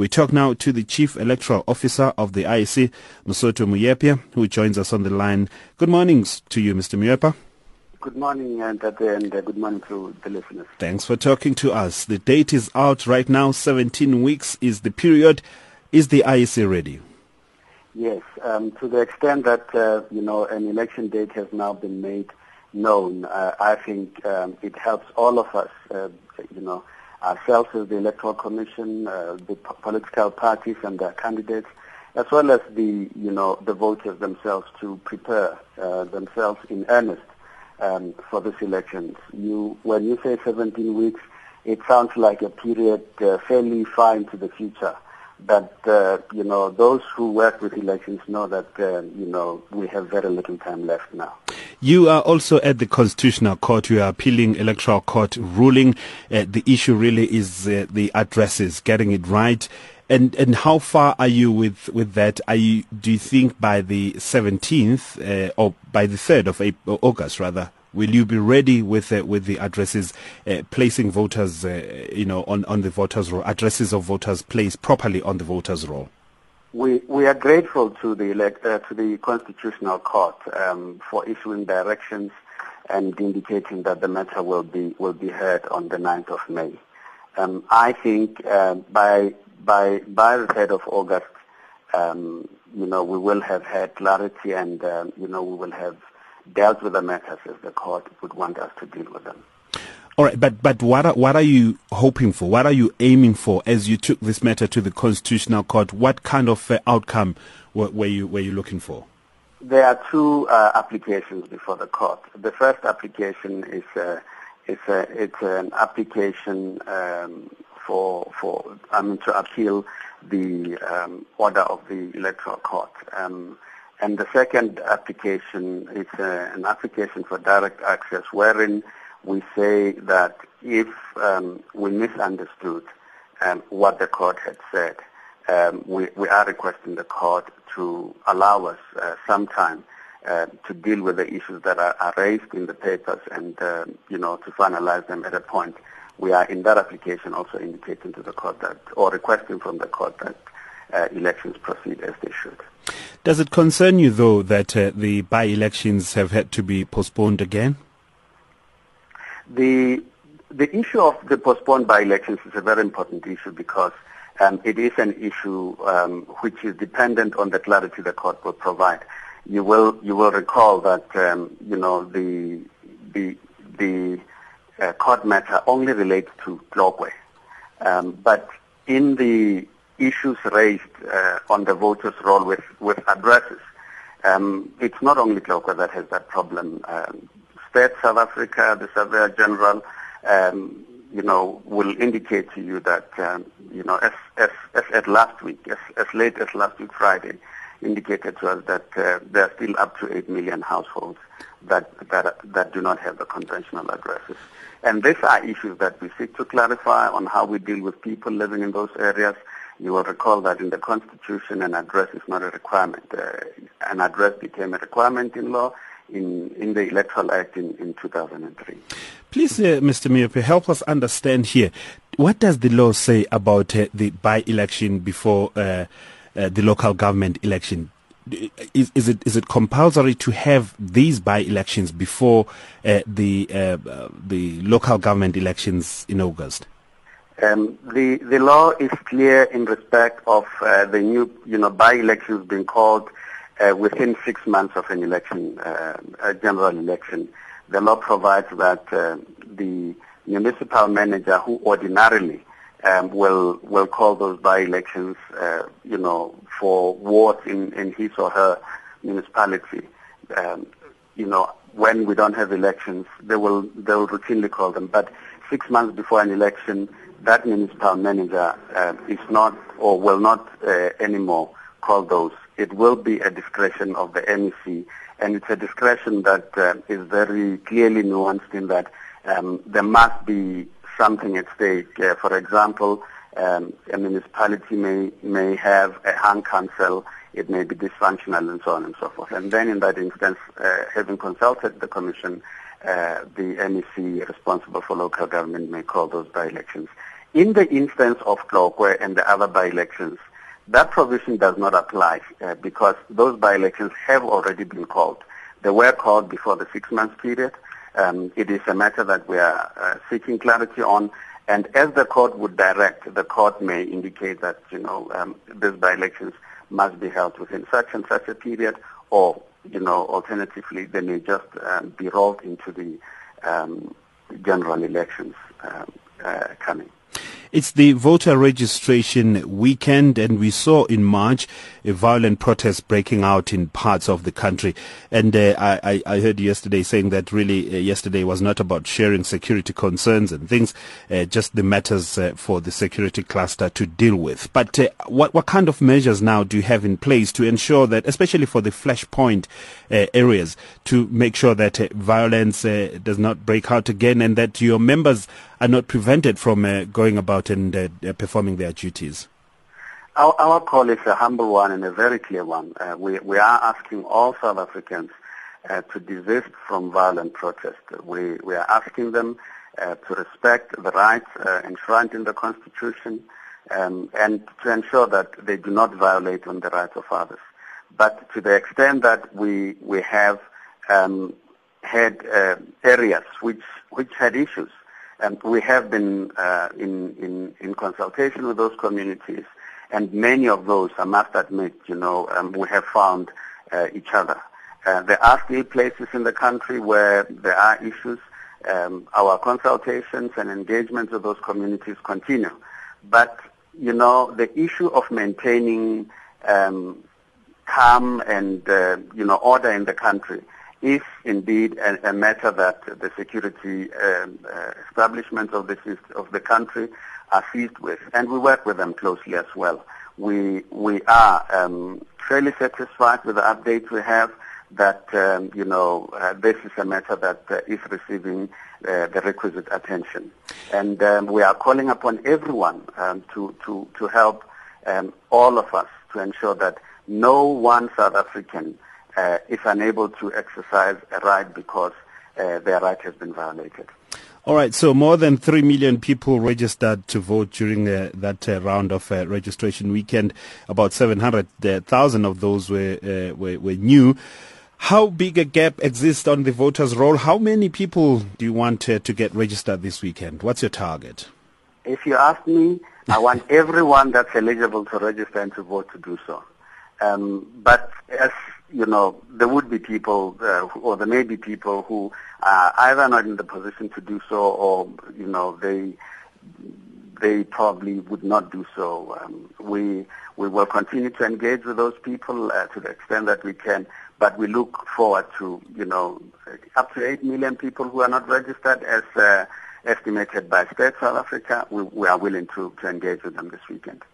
We talk now to the Chief Electoral Officer of the IEC, Mosotho Moepya, who joins us on the line. Good morning to you, Mr. Moepya. Good morning, and good morning to the listeners. Thanks for talking to us. The date is out right now. 17 weeks is the period. Is the IEC ready? Yes, to the extent that an election date has now been made known, I think it helps all of us, ourselves as the Electoral Commission, the political parties and their candidates, as well as the voters themselves to prepare themselves in earnest for this election. When you say 17 weeks, it sounds like a period fairly far into the future. But, those who work with elections know that, we have very little time left now. You are also at the Constitutional Court. You are appealing Electoral Court ruling. The issue really is the addresses, getting it right. And how far are you with that? Do you think by the 17th or by the 3rd of August, rather, will you be ready with the addresses, placing voters, on the voters' roll, addresses of voters placed properly on the voters' roll? We are grateful to the Constitutional Court for issuing directions and indicating that the matter will be heard on the 9th of May. I think by the 3rd of August, we will have had clarity and we will have dealt with the matters as the court would want us to deal with them. All right, but what are you hoping for? What are you aiming for as you took this matter to the Constitutional Court? What kind of outcome were you looking for? There are two applications before the court. The first application is an application to appeal the order of the Electoral Court. And the second application is an application for direct access, wherein we say that if we misunderstood what the court had said, we are requesting the court to allow us some time to deal with the issues that are raised in the papers and, to finalize them at a point. We are in that application also indicating to the court that, or requesting from the court that elections proceed as they should. Does it concern you, though, that the by-elections have had to be postponed again? The issue of the postponed by-elections is a very important issue because it is an issue which is dependent on the clarity the court will provide. You will recall that the court matter only relates to Clogway, but in the issues raised on the voters' roll with addresses. It's not only Clogway that has that problem. Stats South Africa, the Surveyor General, will indicate to you that, as at last week, as late as last week Friday, indicated to us that there are still up to 8 million households that do not have the conventional addresses. And these are issues that we seek to clarify on how we deal with people living in those areas. You will recall that in the Constitution, an address is not a requirement. An address became a requirement in law in the Electoral Act in 2003. Please, Mr. Moepya, help us understand here. What does the law say about the by-election before the local government election? Is it compulsory to have these by-elections before the local government elections in August? The law is clear in respect of the new, by-elections being called within 6 months of an election, a general election. The law provides that the municipal manager who ordinarily will call those by-elections, for wards in his or her municipality, when we don't have elections, they will routinely call them. But 6 months before an election, that municipal manager is not or will not anymore call those. It will be a discretion of the MEC, and it's a discretion that is very clearly nuanced in that there must be something at stake. For example, a municipality may have a hung council, it may be dysfunctional, and so on and so forth. And then in that instance, having consulted the Commission, the MEC responsible for local government may call those by-elections. In the instance of Clogway and the other by-elections, that provision does not apply because those by-elections have already been called. They were called before the 6 month period. It is a matter that we are seeking clarity on. And as the court would direct, the court may indicate that, these by-elections must be held within such and such a period, or, alternatively, they may just be rolled into the general elections coming. It's the voter registration weekend, and we saw in March a violent protest breaking out in parts of the country. And I heard yesterday saying that really yesterday was not about sharing security concerns and things, just the matters for the security cluster to deal with. But what kind of measures now do you have in place to ensure that, especially for the flashpoint areas, to make sure that violence does not break out again, and that your members are not prevented from going about and performing their duties? Our call is a humble one and a very clear one. We are asking all South Africans to desist from violent protest. We are asking them to respect the rights enshrined in the Constitution and to ensure that they do not violate on the rights of others. But to the extent that we have had areas which had issues, and we have been in consultation with those communities, and many of those, I must admit, we have found each other. There are still places in the country where there are issues. Our consultations and engagements with those communities continue. But, the issue of maintaining calm and, order in the country is indeed a matter that the security establishments of the country are seized with, and we work with them closely as well. We are fairly satisfied with the updates we have that this is a matter that is receiving the requisite attention, and we are calling upon everyone to help all of us to ensure that no one South African is unable to exercise a right because their right has been violated. All right, so more than 3 million people registered to vote during that round of registration weekend. About 700,000 of those were new. How big a gap exists on the voters' roll? How many people do you want to get registered this weekend? What's your target? If you ask me, I want everyone that's eligible to register and to vote to do so. But as you know, there would be people, or there may be people who are either not in the position to do so, or they probably would not do so. We will continue to engage with those people to the extent that we can, but we look forward to up to 8 million people who are not registered, as estimated by Stats South Africa. We are willing to engage with them this weekend.